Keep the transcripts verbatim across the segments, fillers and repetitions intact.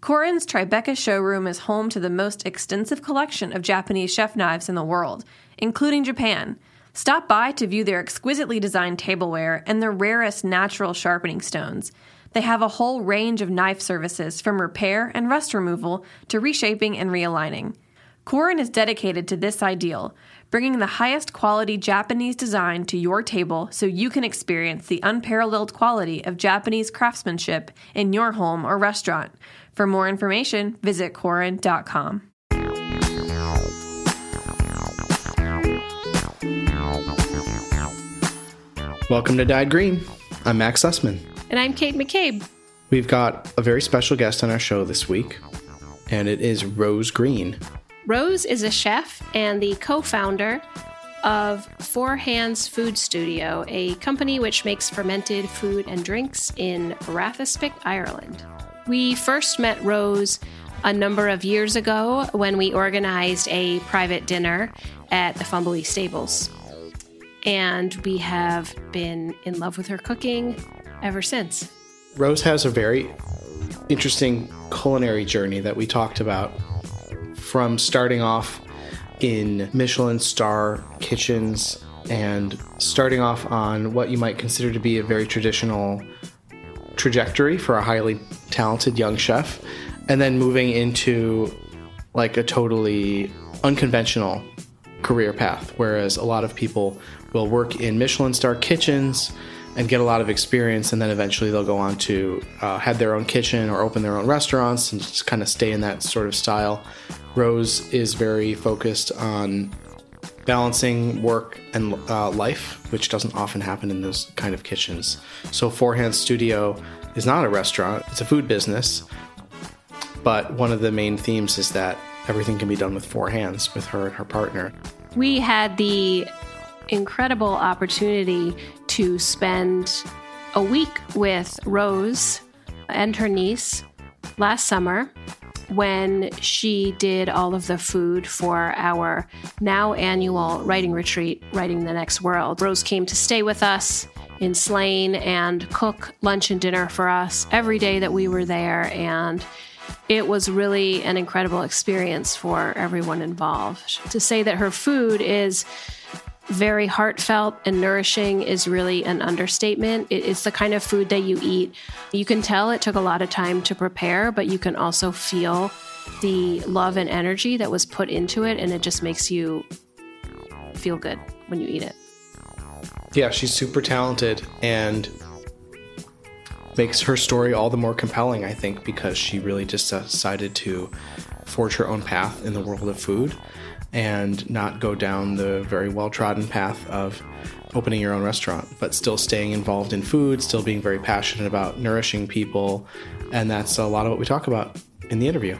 Korin's Tribeca showroom is home to the most extensive collection of Japanese chef knives in the world, including Japan. Stop by to view their exquisitely designed tableware and the rarest natural sharpening stones. They have a whole range of knife services from repair and rust removal to reshaping and realigning. Korin is dedicated to this ideal, bringing the highest quality Japanese design to your table so you can experience the unparalleled quality of Japanese craftsmanship in your home or restaurant. For more information, visit korin dot com. Welcome to Dyed Green. I'm Max Sussman. And I'm Kate McCabe. We've got a very special guest on our show this week, and it is Rose Green. Rose is a chef and the co-founder of Four Hands Food Studio, a company which makes fermented food and drinks in Rathaspick, Ireland. We first met Rose a number of years ago when we organized a private dinner at the Fumbally Stables. And we have been in love with her cooking ever since. Rose has a very interesting culinary journey that we talked about, from starting off in Michelin star kitchens and starting off on what you might consider to be a very traditional trajectory for a highly talented young chef, and then moving into like a totally unconventional career path, whereas a lot of people will work in Michelin star kitchens and get a lot of experience, and then eventually they'll go on to uh, have their own kitchen or open their own restaurants and just kind of stay in that sort of style. Rose is very focused on balancing work and uh, life, which doesn't often happen in those kind of kitchens. So Four Hands Studio is not a restaurant, it's a food business, but one of the main themes is that everything can be done with four hands with her and her partner. We had the incredible opportunity to spend a week with Rose and her niece last summer when she did all of the food for our now annual writing retreat, Writing the Next World. Rose came to stay with us in Slane and cook lunch and dinner for us every day that we were there, and it was really an incredible experience for everyone involved. To say that her food is very heartfelt and nourishing is really an understatement. It is the kind of food that you eat. You can tell it took a lot of time to prepare, but you can also feel the love and energy that was put into it, and it just makes you feel good when you eat it. Yeah, she's super talented and makes her story all the more compelling, I think, because she really just decided to forge her own path in the world of food and not go down the very well-trodden path of opening your own restaurant, but still staying involved in food, still being very passionate about nourishing people. And that's a lot of what we talk about in the interview.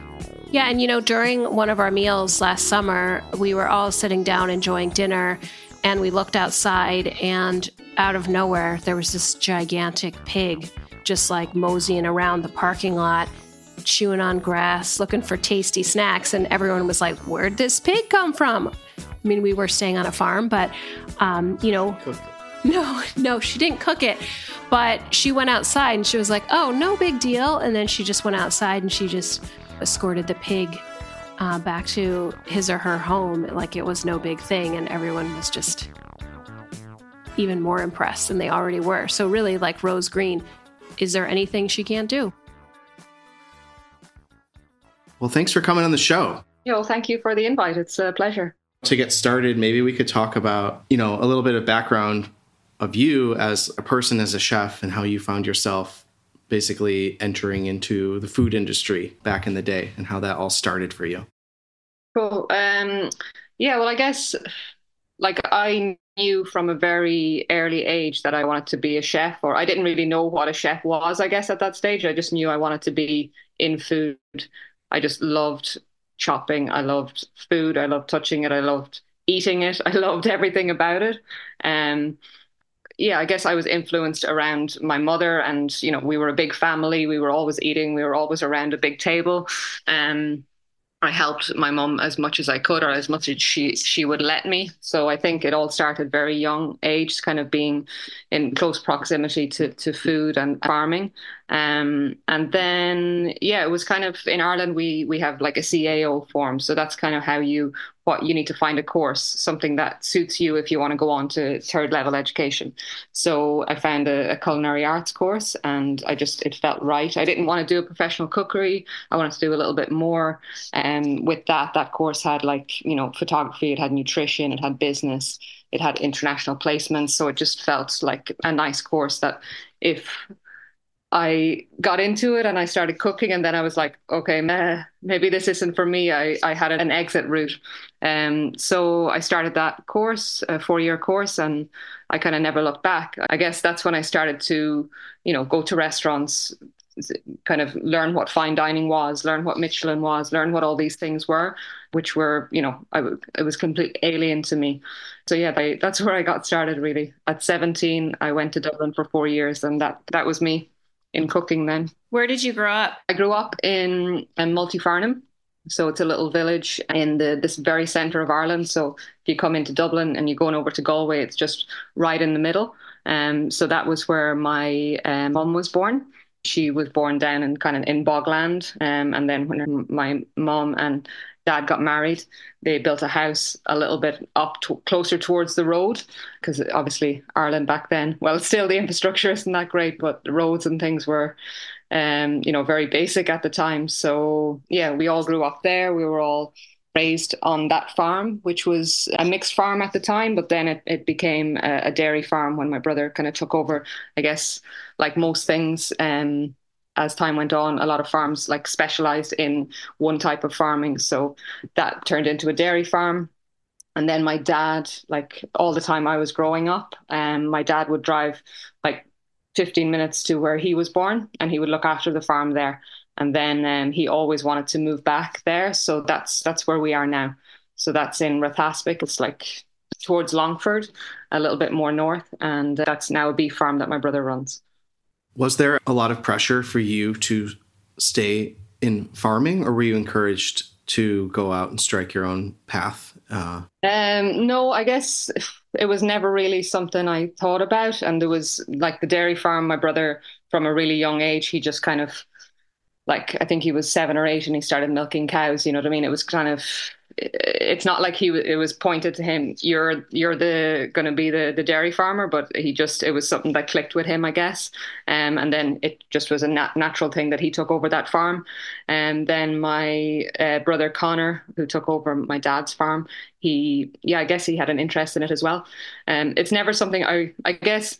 Yeah. And, you know, during one of our meals last summer, we were all sitting down enjoying dinner and we looked outside and out of nowhere, there was this gigantic pig just like moseying around the parking lot, chewing on grass, looking for tasty snacks. And everyone was like, where'd this pig come from? I mean, we were staying on a farm, but, um, you know, no, no, she didn't cook it, but she went outside and she was like, oh, no big deal. And then she just went outside and she just escorted the pig uh, back to his or her home. Like it was no big thing. And everyone was just even more impressed than they already were. So really, like Rose Green, is there anything she can't do? Well, thanks for coming on the show. You know, thank you for the invite. It's a pleasure. To get started, maybe we could talk about, you know, a little bit of background of you as a person, as a chef, and how you found yourself basically entering into the food industry back in the day and how that all started for you. Cool. Um, yeah, well, I guess like I knew from a very early age that I wanted to be a chef, or I didn't really know what a chef was, I guess, at that stage. I just knew I wanted to be in food. I just loved chopping. I loved food. I loved touching it. I loved eating it. I loved everything about it. Um, yeah, I guess I was influenced around my mother and, you know, we were a big family. We were always eating. We were always around a big table. Um, I helped my mum as much as I could or as much as she, she would let me. So I think it all started very young age, kind of being in close proximity to, to food and farming. Um, and then, yeah, it was kind of in Ireland, we, we have like a C A O form. So that's kind of how you, what you need to find a course, something that suits you if you want to go on to third level education. So I found a, a culinary arts course and I just, it felt right. I didn't want to do a professional cookery. I wanted to do a little bit more. And um, with that, that course had like, you know, photography, it had nutrition, it had business, it had international placements. So it just felt like a nice course that if I got into it and I started cooking and then I was like, okay, meh, maybe this isn't for me. I, I had an exit route. Um, so I started that course, a four-year course, and I kind of never looked back. I guess that's when I started to, you know, go to restaurants, kind of learn what fine dining was, learn what Michelin was, learn what all these things were, which were, you know, I, it was completely alien to me. So yeah, they, that's where I got started really. At seventeen, I went to Dublin for four years and that, that was me in cooking then. Where did you grow up? I grew up in, in Multifarnham. So it's a little village in the this very centre of Ireland. So if you come into Dublin and you're going over to Galway, it's just right in the middle. Um, so that was where my uh, mum was born. She was born down in kind of in Bogland. Um, and then when her, my mum and dad got married, they built a house a little bit up to, closer towards the road, because obviously Ireland back then, well, still the infrastructure isn't that great, but the roads and things were, um, you know, very basic at the time. So yeah, we all grew up there. We were all raised on that farm, which was a mixed farm at the time, but then it, it became a, a dairy farm when my brother kind of took over, I guess, like most things. Um, as time went on, a lot of farms like specialized in one type of farming. So that turned into a dairy farm. And then my dad, like all the time I was growing up, um, my dad would drive like fifteen minutes to where he was born and he would look after the farm there. And then um, he always wanted to move back there. So that's that's where we are now. So that's in Rathaspick. It's like towards Longford, a little bit more north. And that's now a beef farm that my brother runs. Was there a lot of pressure for you to stay in farming or were you encouraged to go out and strike your own path? Uh... Um, no, I guess it was never really something I thought about. And there was like the dairy farm, my brother, from a really young age, he just kind of like, I think he was seven or eight and he started milking cows. You know what I mean? It was kind of, it's not like he, it was pointed to him. You're, you're the, going to be the, the dairy farmer, but he just, it was something that clicked with him, I guess. Um, and then it just was a nat- natural thing that he took over that farm. And then my uh, brother Connor, who took over my dad's farm, he, yeah, I guess he had an interest in it as well. Um, it's never something I, I guess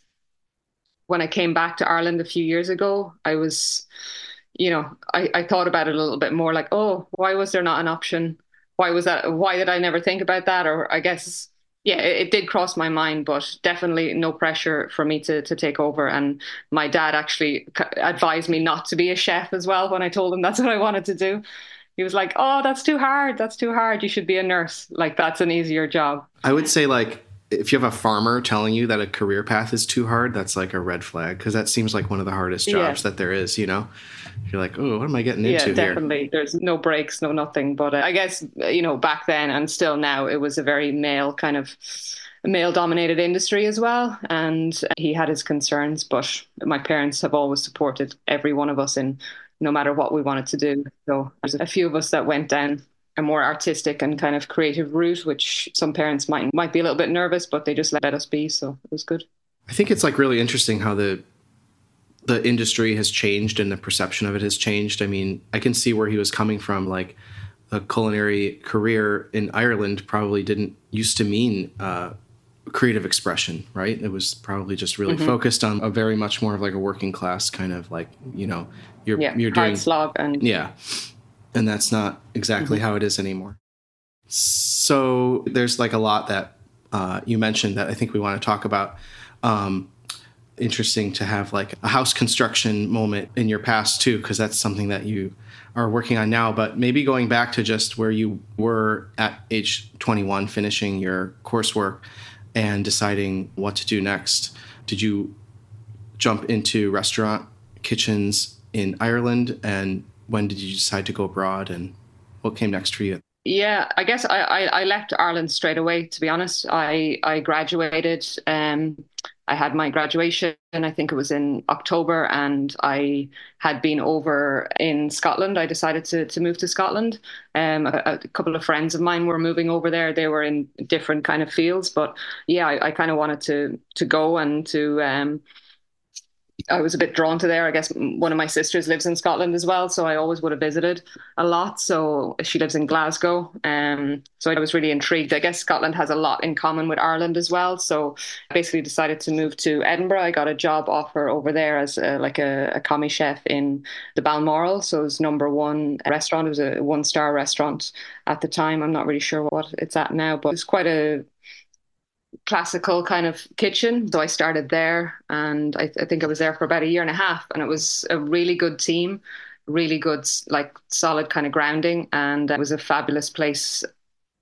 when I came back to Ireland a few years ago, I was, you know, I, I thought about it a little bit more like, oh, why was there not an option? Why was that? Why did I never think about that? Or I guess yeah, it, it did cross my mind, but definitely no pressure for me to to take over. And my dad actually advised me not to be a chef as well when I told him that's what I wanted to do. He was like, oh, that's too hard. That's too hard. You should be a nurse. Like, that's an easier job. I would say, like, if you have a farmer telling you that a career path is too hard, that's like a red flag, because that seems like one of the hardest jobs yeah. that there is, you know? You're like, oh, what am I getting yeah, into here? Yeah, definitely. There's no breaks, no nothing. But uh, I guess, you know, back then and still now, it was a very male kind of male-dominated industry as well. And he had his concerns, but my parents have always supported every one of us in no matter what we wanted to do. So there's a few of us that went down a more artistic and kind of creative route, which some parents might might be a little bit nervous, but they just let us be. So it was good. I think it's like really interesting how the the industry has changed and the perception of it has changed. I mean, I can see where he was coming from. Like, a culinary career in Ireland probably didn't used to mean uh, creative expression, right? It was probably just really mm-hmm. focused on a very much more of like a working class kind of like, you know, you're yeah, you're doing hard slog and yeah. And that's not exactly mm-hmm. how it is anymore. So there's like a lot that uh, you mentioned that I think we want to talk about. Um, interesting to have like a house construction moment in your past too, because that's something that you are working on now. But maybe going back to just where you were at age twenty-one, finishing your coursework and deciding what to do next. Did you jump into restaurant kitchens in Ireland, and when did you decide to go abroad, and what came next for you? Yeah, I guess I, I, I left Ireland straight away, to be honest. I, I graduated. Um, I had my graduation, I think it was in October, and I had been over in Scotland. I decided to, to move to Scotland. Um, a, a couple of friends of mine were moving over there. They were in different kind of fields. But yeah, I, I kind of wanted to, to go and to... Um, I was a bit drawn to there. I guess one of my sisters lives in Scotland as well, so I always would have visited a lot. So she lives in Glasgow. Um, so I was really intrigued. I guess Scotland has a lot in common with Ireland as well. So I basically decided to move to Edinburgh. I got a job offer over there as a, like a, a commis chef in the Balmoral. So it was number one restaurant. It was a one-star restaurant at the time. I'm not really sure what it's at now, but it's quite a classical kind of kitchen. So I started there, and I, th- I think I was there for about a year and a half, and it was a really good team, really good, like solid kind of grounding. And it was a fabulous place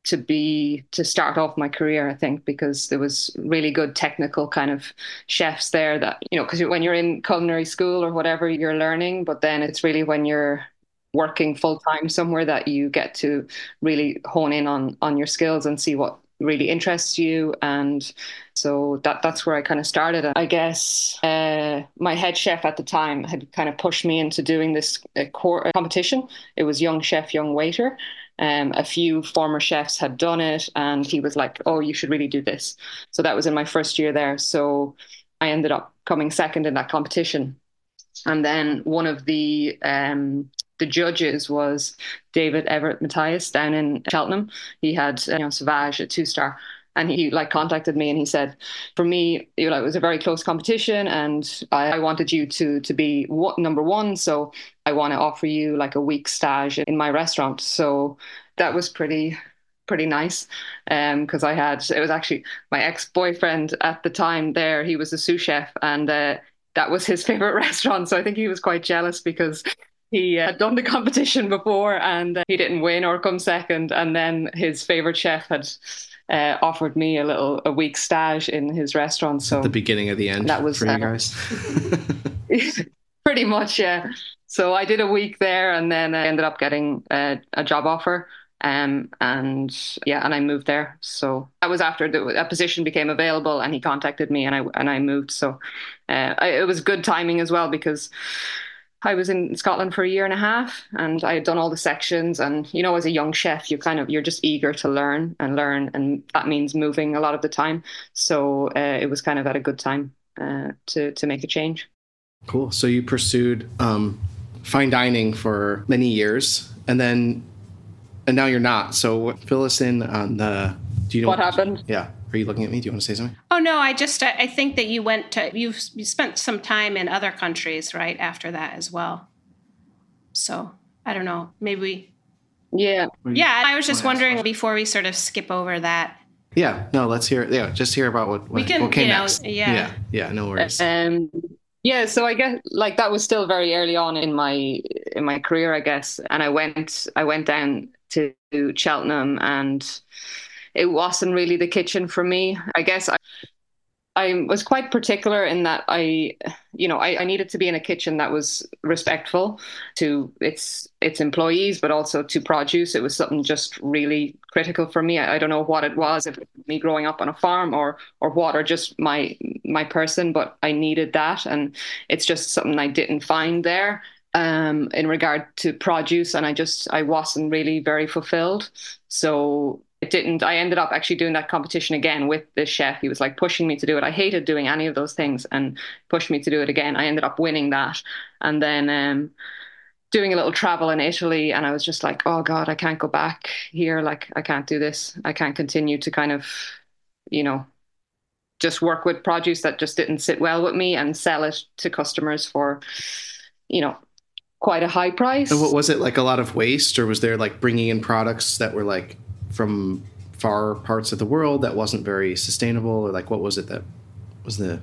to be, to start off my career, I think, because there was really good technical kind of chefs there that, you know, because when you're in culinary school or whatever, you're learning, but then it's really when you're working full time somewhere that you get to really hone in on, on your skills and see what really interests you. And so that that's where I kind of started. I guess uh, my head chef at the time had kind of pushed me into doing this uh, core competition. It was Young Chef, Young Waiter. Um, a few former chefs had done it, and he was like, oh, you should really do this. So that was in my first year there. So I ended up coming second in that competition. And then one of the um, the judges was David Everett Matthias down in Cheltenham. He had Yann Sauvage, a two-star, and he like contacted me and he said, for me, you know, it was a very close competition, and I, I wanted you to to be what, number one, so I want to offer you like a week stage in my restaurant. So that was pretty... pretty nice, um because I had, it was actually my ex-boyfriend at the time there, he was a sous chef, and uh, that was his favorite restaurant, so I think he was quite jealous because he uh, had done the competition before and uh, he didn't win or come second, and then his favorite chef had uh, offered me a little a week stage in his restaurant. So at the beginning of the end that was for you guys. Pretty much, yeah. So I did a week there, and then I ended up getting uh, a job offer. Um, and yeah, and I moved there. So that was after the, a position became available, and he contacted me, and I and I moved. So uh, I, it was good timing as well, because I was in Scotland for a year and a half, and I had done all the sections. And, you know, as a young chef, you kind of, you're just eager to learn and learn. And that means moving a lot of the time. So uh, it was kind of at a good time uh, to, to make a change. Cool. So you pursued um, fine dining for many years, and then... And now you're not. So fill us in on the... Do you know what, what happened? Yeah. Are you looking at me? Do you want to say something? Oh, no. I just, I think that you went to, you've you spent some time in other countries, right, after that as well. So I don't know. Maybe we... Yeah. Yeah. I was just wondering, before we sort of skip over that, Yeah, no, let's hear. Yeah, just hear about what, what we can, what came you know, next. Yeah. yeah, yeah, no worries. Um, yeah, so I guess like that was still very early on in my in my career, I guess. And I went, I went down to Cheltenham, and it wasn't really the kitchen for me. I guess I, I was quite particular in that I, you know, I, I needed to be in a kitchen that was respectful to its its employees, but also to produce. It was something just really critical for me. I, I don't know what it was, if it was me growing up on a farm or or what, or just my my person, but I needed that, and it's just something I didn't find there um, in regard to produce, and I just I wasn't really very fulfilled. So. It didn't. I ended up actually doing that competition again with this chef. He was like pushing me to do it. I hated doing any of those things, and pushed me to do it again. I ended up winning that, and then um, doing a little travel in Italy. And I was just like, oh God, I can't go back here. Like, I can't do this. I can't continue to kind of, you know, just work with produce that just didn't sit well with me and sell it to customers for, you know, quite a high price. And what was it, like a lot of waste, or was there like bringing in products that were like from far parts of the world that wasn't very sustainable, or like what was it that was the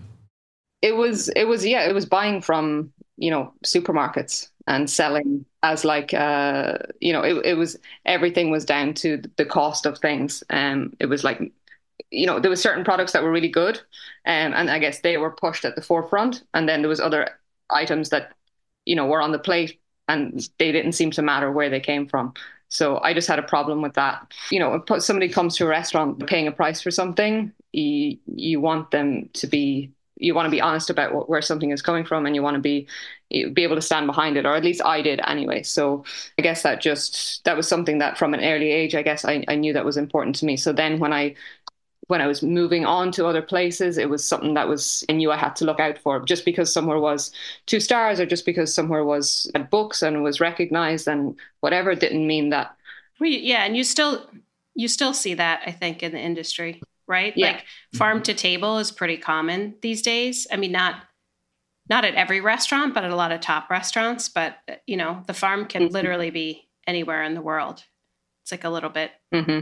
it was it was yeah it was buying from, you know, supermarkets and selling as like uh you know it, it was everything was down to the cost of things. Um it was like, you know, there were certain products that were really good, um, and I guess they were pushed at the forefront, and then there was other items that, you know, were on the plate and they didn't seem to matter where they came from. So I just had a problem with that. You know, if somebody comes to a restaurant paying a price for something, you, you want them to be, you want to be honest about what, where something is coming from, and you want to be be able to stand behind it, or at least I did anyway. So I guess that just, that was something that from an early age, I guess I, I knew that was important to me. So then when I, when I was moving on to other places, it was something that was, I knew I had to look out for. Just because somewhere was two stars, or just because somewhere was at books and was recognized and whatever, didn't mean that. Well, yeah, and you still you still see that, I think, in the industry, right? Yeah. Like farm to table is pretty common these days. I mean, not not at every restaurant, but at a lot of top restaurants. But you know, the farm can mm-hmm. literally be anywhere in the world. It's like a little bit. Mm-hmm.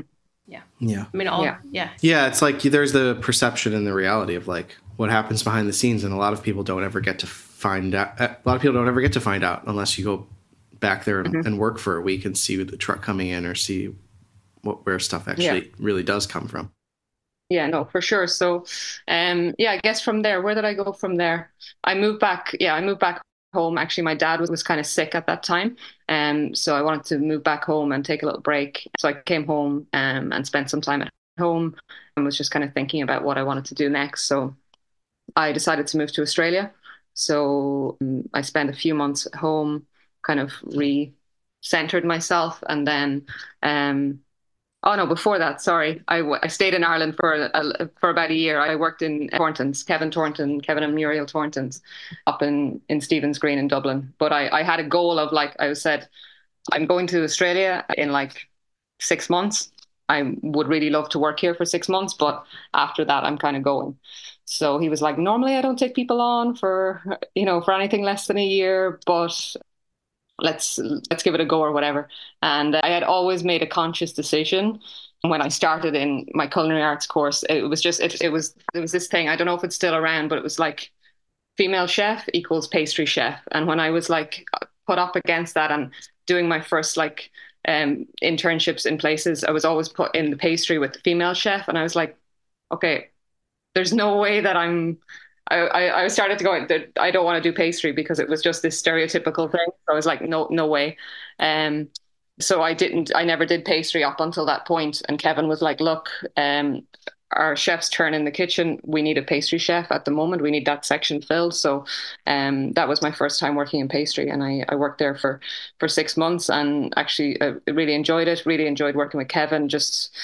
Yeah. Yeah. I mean, all, yeah. yeah. Yeah. It's like there's the perception and the reality of like what happens behind the scenes. And a lot of people don't ever get to find out. A lot of people don't ever get to find out unless you go back there and, mm-hmm. and work for a week and see the truck coming in, or see what, where stuff actually yeah. really does come from. Yeah, no, for sure. So, um, yeah, I guess from there, where did I go from there? I moved back. Yeah, I moved back home. Actually, my dad was, was kind of sick at that time, and um, so I wanted to move back home and take a little break. So I came home um, and spent some time at home, and was just kind of thinking about what I wanted to do next. So I decided to move to Australia. So um, I spent a few months at home, kind of re-centered myself, and then um, oh no, before that, sorry, I, w- I stayed in Ireland for a, for about a year. I worked in Thornton's, Kevin Thornton, Kevin and Muriel Thornton's, up in, in Stephen's Green in Dublin. But I, I had a goal of, like, I said, I'm going to Australia in like six months. I would really love to work here for six months, but after that, I'm kind of going. So he was like, normally I don't take people on for, you know, for anything less than a year, but let's let's give it a go or whatever. And I had always made a conscious decision when I started in my culinary arts course. It was just, it, it was it was this thing, I don't know if it's still around, but it was like female chef equals pastry chef. And when I was like put up against that and doing my first like um, internships in places, I was always put in the pastry with the female chef. And I was like, okay, there's no way that I'm, I, I started to go, I don't want to do pastry, because it was just this stereotypical thing. I was like, no, no way. Um, so I didn't, I never did pastry up until that point. And Kevin was like, look, um, our chef's turn in the kitchen. We need a pastry chef at the moment. We need that section filled. So um, that was my first time working in pastry. And I, I worked there for, for six months and actually uh, really enjoyed it. Really enjoyed working with Kevin. Just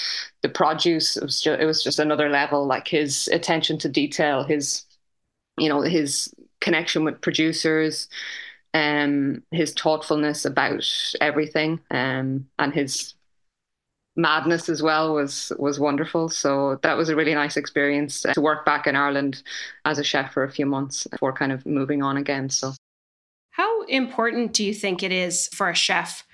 the produce, it was just, it was just another level, like his attention to detail, his, you know, his connection with producers, um, his thoughtfulness about everything, um, and his madness as well was was wonderful. So that was a really nice experience uh, to work back in Ireland as a chef for a few months before kind of moving on again. So how important do you think it is for a chef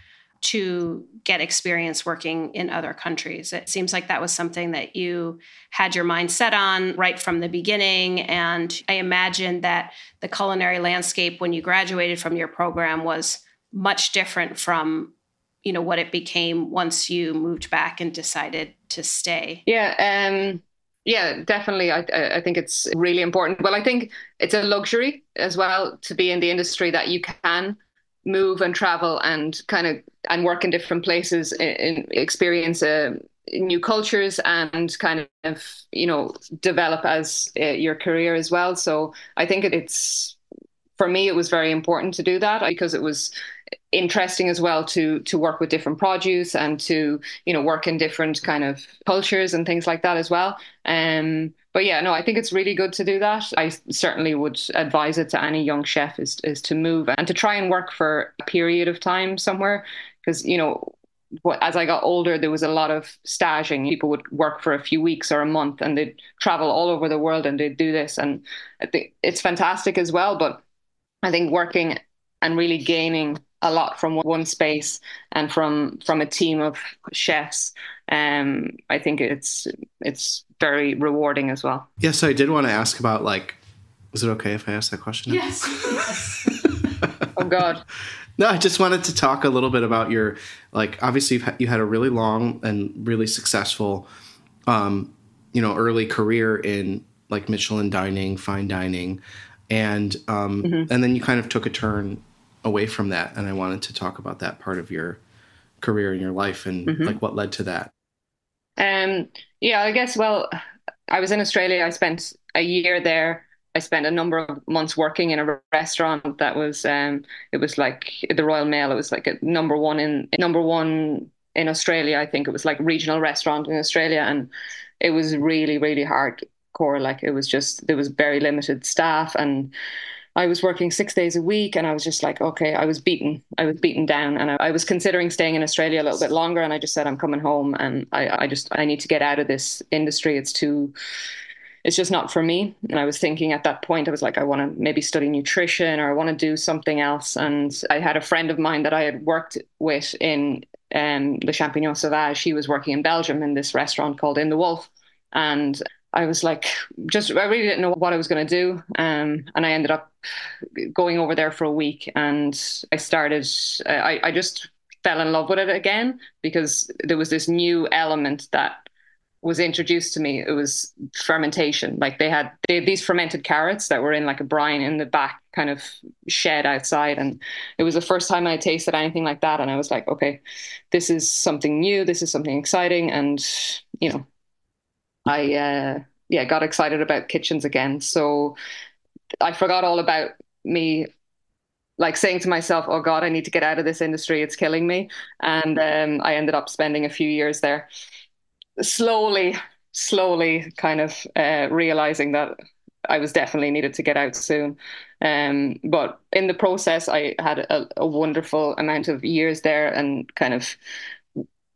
to get experience working in other countries. It seems like that was something that you had your mind set on right from the beginning. And I imagine that the culinary landscape when you graduated from your program was much different from, you know, what it became once you moved back and decided to stay. Yeah. Um, yeah, definitely. I, I think it's really important. Well, I think it's a luxury as well to be in the industry that you can move and travel and kind of and work in different places and experience uh, new cultures and kind of, you know, develop as uh, your career as well. So I think it's, for me, it was very important to do that because it was interesting as well to to work with different produce and to, you know, work in different kind of cultures and things like that as well. Um, but yeah, no, I think it's really good to do that. I certainly would advise it to any young chef is is to move and to try and work for a period of time somewhere because, you know, as I got older, there was a lot of staging. People would work for a few weeks or a month and they'd travel all over the world and they'd do this. And I think it's fantastic as well. But I think working and really gaining a lot from one space and from from a team of chefs. Um, I think it's it's very rewarding as well. Yeah, so I did want to ask about, like, is it okay if I ask that question? Yes. Oh, God. No, I just wanted to talk a little bit about your, like, obviously you've ha- you had a really long and really successful, um, you know, early career in, like, Michelin dining, fine dining, and um, mm-hmm. and then you kind of took a turn away from that. And I wanted to talk about that part of your career and your life and mm-hmm. like what led to that. Um, yeah, I guess, well, I was in Australia. I spent a year there. I spent a number of months working in a restaurant that was, um, it was like the Royal Mail. It was like a number one in number one in Australia. I think it was like regional restaurant in Australia. And it was really, really hardcore. Like it was just, there was very limited staff and I was working six days a week and I was just like, okay, I was beaten. I was beaten down and I, I was considering staying in Australia a little bit longer. And I just said, I'm coming home and I, I just, I need to get out of this industry. It's too, it's just not for me. And I was thinking at that point, I was like, I want to maybe study nutrition or I want to do something else. And I had a friend of mine that I had worked with in um, Le Champignon Sauvage. She was working in Belgium in this restaurant called In the Wolf. And I was like, just, I really didn't know what I was going to do. Um, and I ended up going over there for a week and I started, I, I just fell in love with it again because there was this new element that was introduced to me. It was fermentation. Like they had, they had these fermented carrots that were in like a brine in the back kind of shed outside. And it was the first time I tasted anything like that. And I was like, okay, this is something new. This is something exciting. And, you know, I, uh, yeah, got excited about kitchens again. So I forgot all about me, like saying to myself, oh God, I need to get out of this industry. It's killing me. And um, I ended up spending a few years there, slowly, slowly kind of uh, realizing that I was definitely needed to get out soon. Um, but in the process, I had a, a wonderful amount of years there and kind of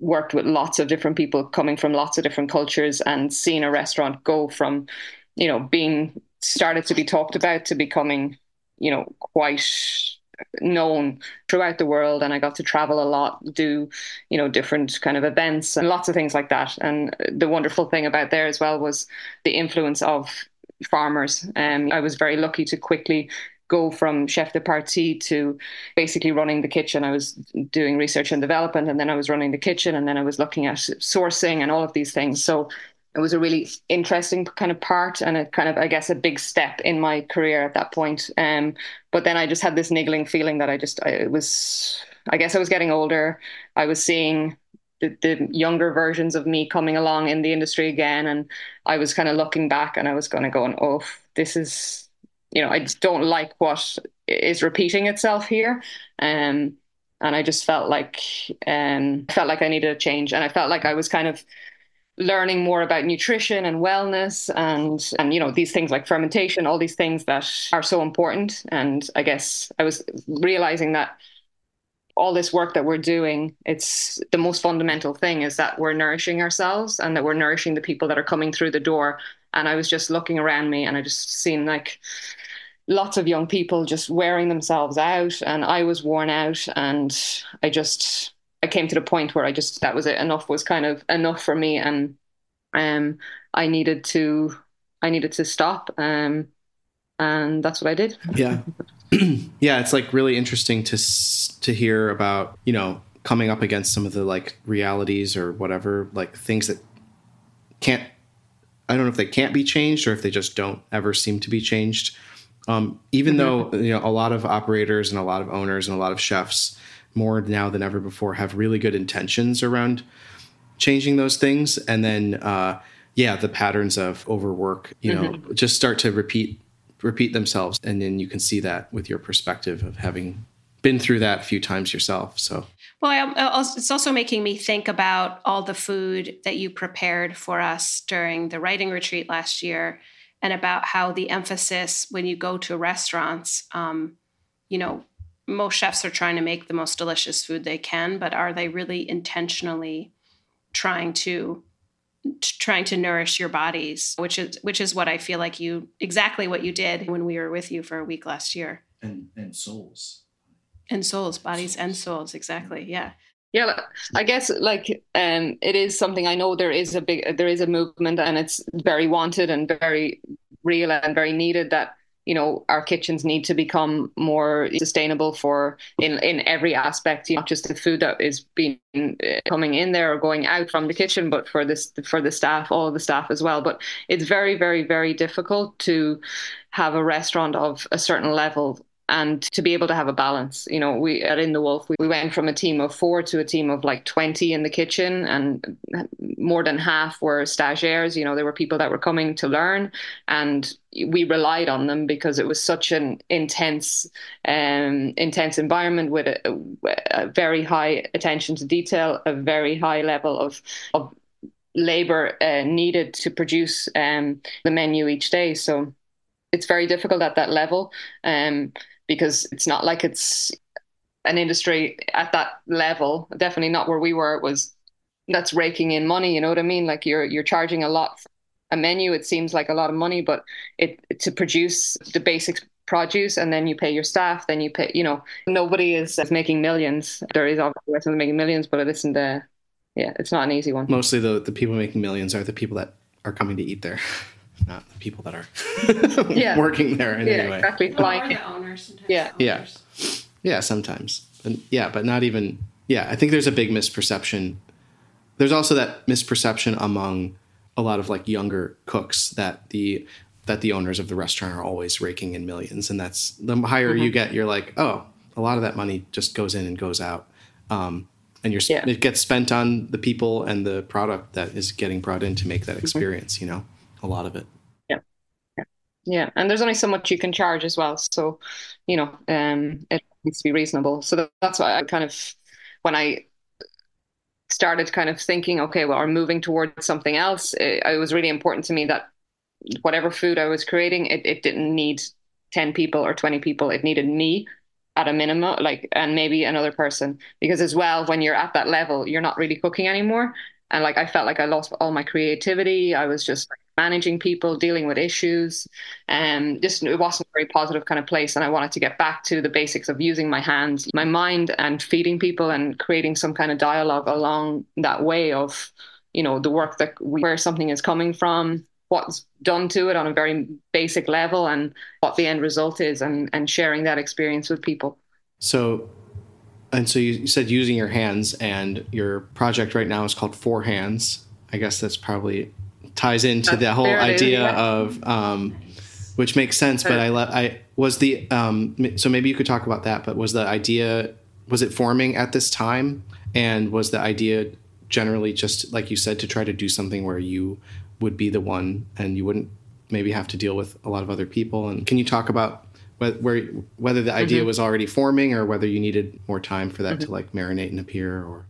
worked with lots of different people coming from lots of different cultures and seen a restaurant go from, you know, being started to be talked about to becoming, you know, quite known throughout the world. And I got to travel a lot, do, you know, different kind of events and lots of things like that. And the wonderful thing about there as well was the influence of farmers. And um, I was very lucky to quickly go from chef de partie to basically running the kitchen. I was doing research and development, and then I was running the kitchen, and then I was looking at sourcing and all of these things. So it was a really interesting kind of part and a kind of, I guess, a big step in my career at that point. Um, but then I just had this niggling feeling that I just, I, it was, I guess I was getting older. I was seeing the, the younger versions of me coming along in the industry again. And I was kind of looking back and I was kind of going, oh, this is, you know, I just don't like what is repeating itself here. Um, and I just felt like, um, felt like I needed a change. And I felt like I was kind of learning more about nutrition and wellness and, and, you know, these things like fermentation, all these things that are so important. And I guess I was realizing that all this work that we're doing, it's the most fundamental thing is that we're nourishing ourselves and that we're nourishing the people that are coming through the door. And I was just looking around me and I just seen like lots of young people just wearing themselves out and I was worn out and I just, I came to the point where I just, that was it. Enough was kind of enough for me. And um, I needed to, I needed to stop. Um, and that's what I did. Yeah. Yeah. It's like really interesting to, to hear about, you know, coming up against some of the like realities or whatever, like things that can't, I don't know if they can't be changed or if they just don't ever seem to be changed. Um, even mm-hmm. though, you know, a lot of operators and a lot of owners and a lot of chefs more now than ever before have really good intentions around changing those things. And then, uh, yeah, the patterns of overwork, you know, mm-hmm. just start to repeat, repeat themselves. And then you can see that with your perspective of having been through that a few times yourself. So, well, I, it's also making me think about all the food that you prepared for us during the writing retreat last year, and about how the emphasis when you go to restaurants, um, you know, most chefs are trying to make the most delicious food they can, but are they really intentionally trying to t- trying to nourish your bodies? Which is which is what I feel like you exactly what you did when we were with you for a week last year. And and souls. And souls, bodies and souls. Exactly. Yeah. Yeah. I guess like, um, it is something I know there is a big, there is a movement, and it's very wanted and very real and very needed that, you know, our kitchens need to become more sustainable for in, in every aspect, you know, not just the food that is being uh, coming in there or going out from the kitchen, but for this, for the staff, all of the staff as well. But it's very, very, very difficult to have a restaurant of a certain level and to be able to have a balance. You know, we at In the Wolf, we, we went from a team of four to a team of like twenty in the kitchen, and more than half were stagiaires. You know, there were people that were coming to learn, and we relied on them because it was such an intense, um, intense environment with a, a very high attention to detail, a very high level of, of labor uh, needed to produce um, the menu each day. So it's very difficult at that level, um, because it's not like it's an industry at that level, definitely not where we were, it was that's raking in money. You know what I mean? Like you're, you're charging a lot for a menu. It seems like a lot of money, but it, to produce the basic produce, and then you pay your staff, then you pay, you know, nobody is making millions. There is obviously restaurants making millions, but it isn't a, yeah, it's not an easy one. Mostly the, the people making millions are the people that are coming to eat there. Not the people that are yeah. working there in yeah, any way. Exactly. Like, or the owners. Sometimes yeah. The owners. Yeah. Yeah. Sometimes. And yeah, but not even, yeah. I think there's a big misperception. There's also that misperception among a lot of like younger cooks that the, that the owners of the restaurant are always raking in millions. And that's the higher mm-hmm. you get, you're like, oh, a lot of that money just goes in and goes out. Um, and you're, yeah. it gets spent on the people and the product that is getting brought in to make that experience, mm-hmm. you know? A lot of it. Yeah. yeah. Yeah. And there's only so much you can charge as well. So, you know, um, it needs to be reasonable. So that, that's why I kind of, when I started kind of thinking, okay, well, I'm moving towards something else. It, it was really important to me that whatever food I was creating, it, it didn't need ten people or twenty people. It needed me at a minimum, like, and maybe another person, because as well, when you're at that level, you're not really cooking anymore. And like, I felt like I lost all my creativity. I was just like, managing people, dealing with issues. And um, just, it wasn't a very positive kind of place. And I wanted to get back to the basics of using my hands, my mind, and feeding people and creating some kind of dialogue along that way of, you know, the work that we, where something is coming from, what's done to it on a very basic level, and what the end result is, and, and sharing that experience with people. So, and so you said using your hands, and your project right now is called Four Hands. I guess that's probably ties into that's the whole idea yeah. of, um, which makes sense, but I, le- I was the, um, so maybe you could talk about that, but was the idea, was it forming at this time? And was the idea generally just, like you said, to try to do something where you would be the one and you wouldn't maybe have to deal with a lot of other people? And can you talk about wh- where, whether the idea mm-hmm. was already forming or whether you needed more time for that mm-hmm. to like marinate and appear or?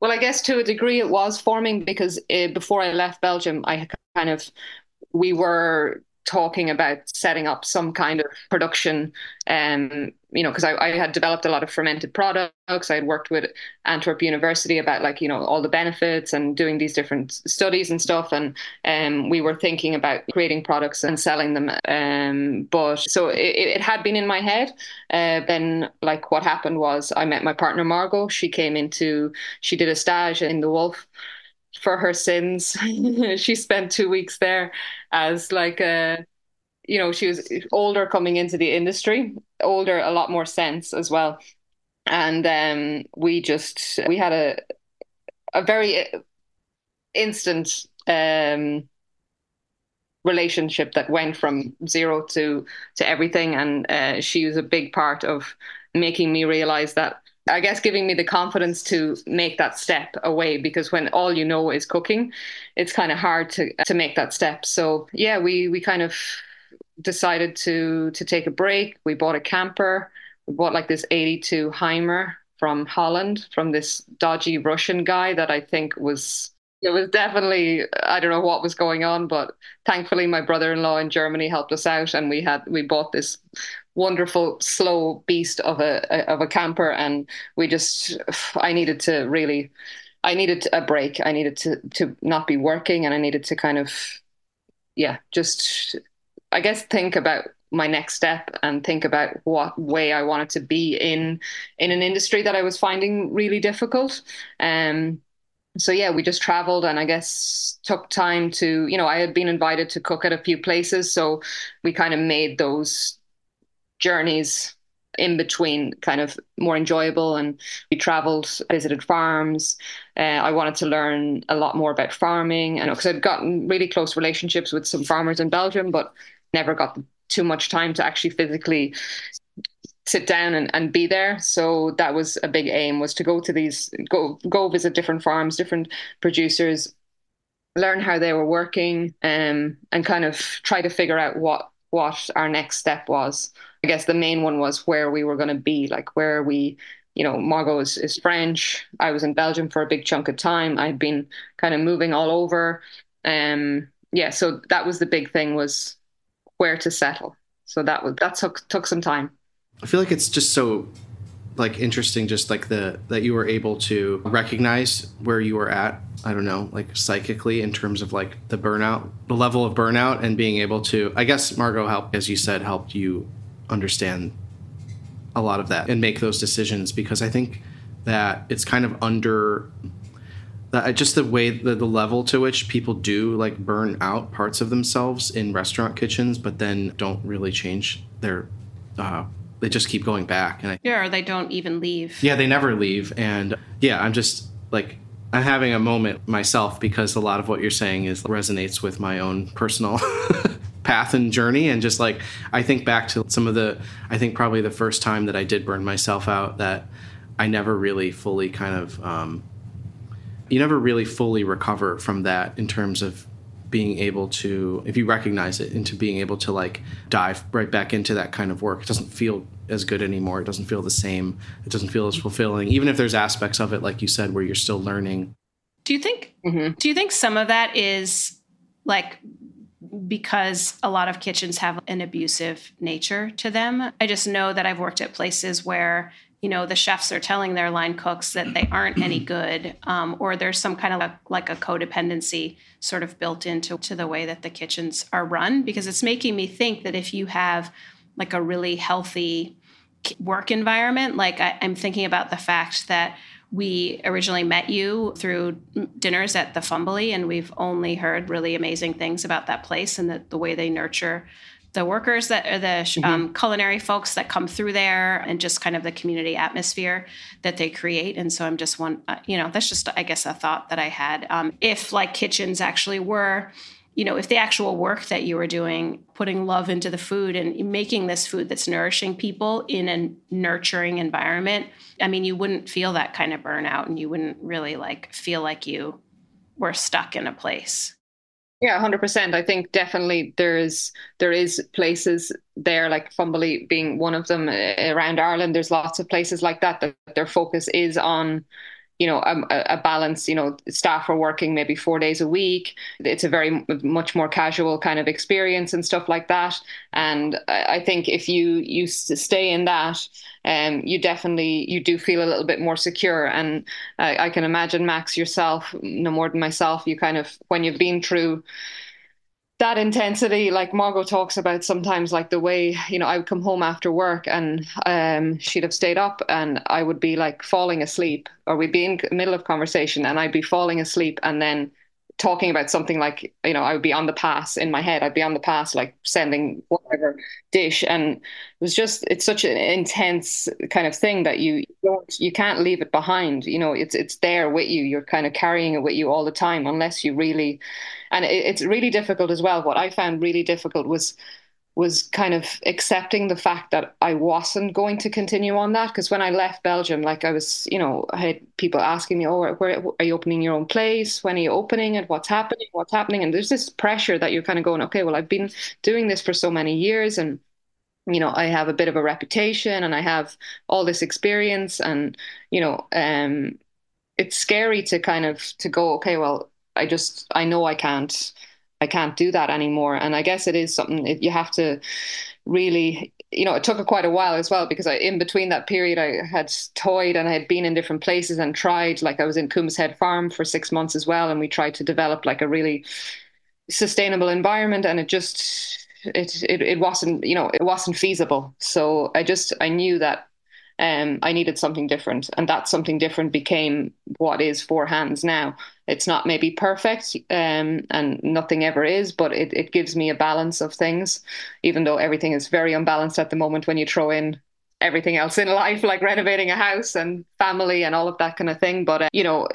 Well, I guess to a degree it was forming, because uh, before I left Belgium, I kind of, we were talking about setting up some kind of production um, you know, because I, I had developed a lot of fermented products. I had worked with Antwerp University about, like, you know, all the benefits and doing these different studies and stuff. And um, we were thinking about creating products and selling them. Um, but so it, it had been in my head. Uh, then, like, what happened was I met my partner, Margaux. She came into, she did a stage in the Wolf for her sins. She spent two weeks there as like a, you know, she was older coming into the industry, older, a lot more sense as well. And um, we just, we had a a very instant um, relationship that went from zero to, to everything. And uh, she was a big part of making me realize that, I guess, giving me the confidence to make that step away, because when all you know is cooking, it's kind of hard to to make that step. So yeah, we we kind of decided to to take a break. We bought a camper. We bought like this eighty-two Heimer from Holland, from this dodgy Russian guy that I think was, it was definitely, I don't know what was going on, but thankfully my brother-in-law in Germany helped us out, and we had we bought this wonderful slow beast of a of a camper, and we just I needed to really I needed a break. I needed to to not be working, and I needed to kind of yeah just I guess think about my next step and think about what way I wanted to be in in an industry that I was finding really difficult. Um so yeah, we just traveled, and I guess took time to, you know, I had been invited to cook at a few places, so we kind of made those journeys in between kind of more enjoyable, and we traveled, visited farms. Uh, I wanted to learn a lot more about farming, and because I'd gotten really close relationships with some farmers in Belgium, but never got too much time to actually physically sit down and, and be there. So that was a big aim, was to go to these, go, go visit different farms, different producers, learn how they were working, um, and kind of try to figure out what, what our next step was. I guess the main one was where we were going to be, like where we, you know, Margaux is, is French. I was in Belgium for a big chunk of time. I'd been kind of moving all over. Um, yeah, so that was the big thing, was where to settle. So that was, that took, took some time. I feel like it's just so like interesting, just like the, that you were able to recognize where you were at, I don't know, like psychically in terms of like the burnout, the level of burnout, and being able to, I guess Margaux helped, as you said, helped you understand a lot of that and make those decisions, because I think that it's kind of under that, just the way the, the level to which people do like burn out parts of themselves in restaurant kitchens, but then don't really change their, uh, they just keep going back. And I, yeah, or they don't even leave. Yeah, they never leave. And yeah, I'm just like, I'm having a moment myself, because a lot of what you're saying is resonates with my own personal path and journey. And just like, I think back to some of the, I think probably the first time that I did burn myself out, that I never really fully kind of, um, you never really fully recover from that, in terms of being able to, if you recognize it, into being able to like dive right back into that kind of work. It doesn't feel as good anymore. It doesn't feel the same. It doesn't feel as fulfilling, even if there's aspects of it, like you said, where you're still learning. Do you think, mm-hmm. do you think some of that is like, because a lot of kitchens have an abusive nature to them? I just know that I've worked at places where, you know, the chefs are telling their line cooks that they aren't any good, um, or there's some kind of a, like a codependency sort of built into to the way that the kitchens are run, because it's making me think that if you have like a really healthy work environment, like I, I'm thinking about the fact that we originally met you through dinners at the Fumbally, and we've only heard really amazing things about that place, and the, the way they nurture the workers, that are the mm-hmm. um, culinary folks that come through there, and just kind of the community atmosphere that they create. And so I'm just one, uh, you know, that's just, I guess, a thought that I had. Um, if like kitchens actually were, you know, if the actual work that you were doing, putting love into the food and making this food that's nourishing people in a nurturing environment, I mean, you wouldn't feel that kind of burnout, and you wouldn't really like feel like you were stuck in a place. Yeah, one hundred percent. I think definitely there is there is places there, like Fumbally being one of them around Ireland. There's lots of places like that that their focus is on you know, a, a balance. You know, staff are working maybe four days a week. It's a very much more casual kind of experience and stuff like that. And I think if you, you stay in that, um, you definitely, you do feel a little bit more secure. And I, I can imagine, Max, yourself, no more than myself, you kind of, when you've been through that intensity, like Margaux talks about sometimes, like the way, you know, I would come home after work and um, she'd have stayed up and I would be like falling asleep, or we'd be in the middle of conversation and I'd be falling asleep and then talking about something like, you know, I would be on the pass in my head. I'd be on the pass, like sending whatever dish. And it was just, it's such an intense kind of thing that you don't, you can't leave it behind. You know, it's, it's there with you. You're kind of carrying it with you all the time, unless you really, and it, it's really difficult as well. What I found really difficult was, was kind of accepting the fact that I wasn't going to continue on that. Because when I left Belgium, like I was, you know, I had people asking me, oh, where, are you opening your own place? When are you opening it? What's happening? What's happening? And there's this pressure that you're kind of going, okay, well, I've been doing this for so many years and, you know, I have a bit of a reputation and I have all this experience and, you know, um, it's scary to kind of to go, okay, well, I just, I know I can't. I can't do that anymore. And I guess it is something that you have to really, you know, it took quite a while as well, because I, in between that period, I had toyed and I had been in different places and tried, like I was in Coombs Head Farm for six months as well. And we tried to develop like a really sustainable environment, and it just, it, it, it wasn't, you know, it wasn't feasible. So I just, I knew that Um, I needed something different, and that something different became what is Four Hands now. It's not maybe perfect, um, and nothing ever is, but it, it gives me a balance of things, even though everything is very unbalanced at the moment when you throw in everything else in life, like renovating a house and family and all of that kind of thing. But, uh, you know,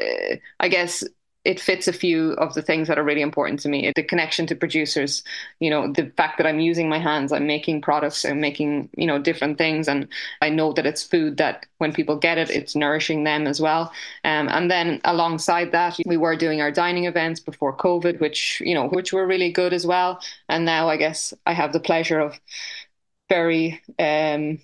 I guess it fits a few of the things that are really important to me. The connection to producers, you know, the fact that I'm using my hands, I'm making products, I'm making, you know, different things. And I know that it's food that when people get it, it's nourishing them as well. Um, and then alongside that, we were doing our dining events before COVID, which, you know, which were really good as well. And now I guess I have the pleasure of very, um,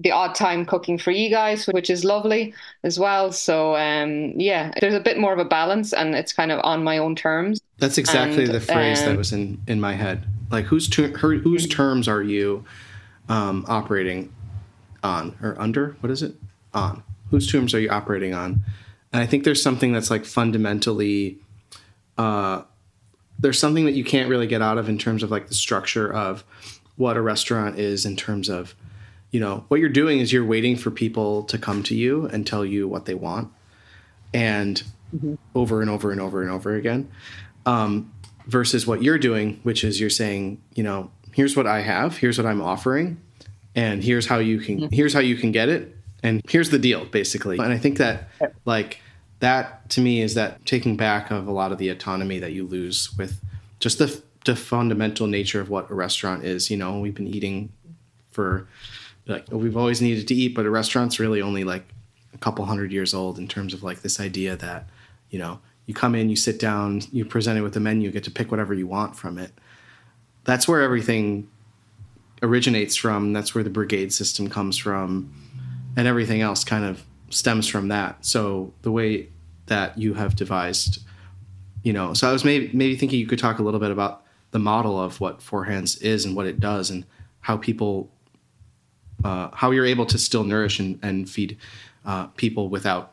the odd time cooking for you guys, which is lovely as well. So um, yeah, there's a bit more of a balance, and it's kind of on my own terms. That's exactly and, the phrase um, that was in, in my head. Like whose ter- her, whose terms are you um, operating on or under? What is it? On. Whose terms are you operating on? And I think there's something that's like fundamentally, uh, there's something that you can't really get out of in terms of like the structure of what a restaurant is in terms of, you know, what you're doing is you're waiting for people to come to you and tell you what they want, and mm-hmm. over and over and over and over again, um, versus what you're doing, which is you're saying, you know, here's what I have, here's what I'm offering, and here's how you can, mm-hmm. here's how you can get it. And here's the deal, basically. And I think that like that to me is that taking back of a lot of the autonomy that you lose with just the, the fundamental nature of what a restaurant is. You know, we've been eating for, like we've always needed to eat, but a restaurant's really only like a couple hundred years old in terms of like this idea that, you know, you come in, you sit down, you're presented with a menu, you get to pick whatever you want from it. That's where everything originates from. That's where the brigade system comes from, and everything else kind of stems from that. So the way that you have devised, you know, so I was maybe, maybe thinking you could talk a little bit about the model of what Four Hands is and what it does and how people Uh, how you're able to still nourish and, and feed uh, people without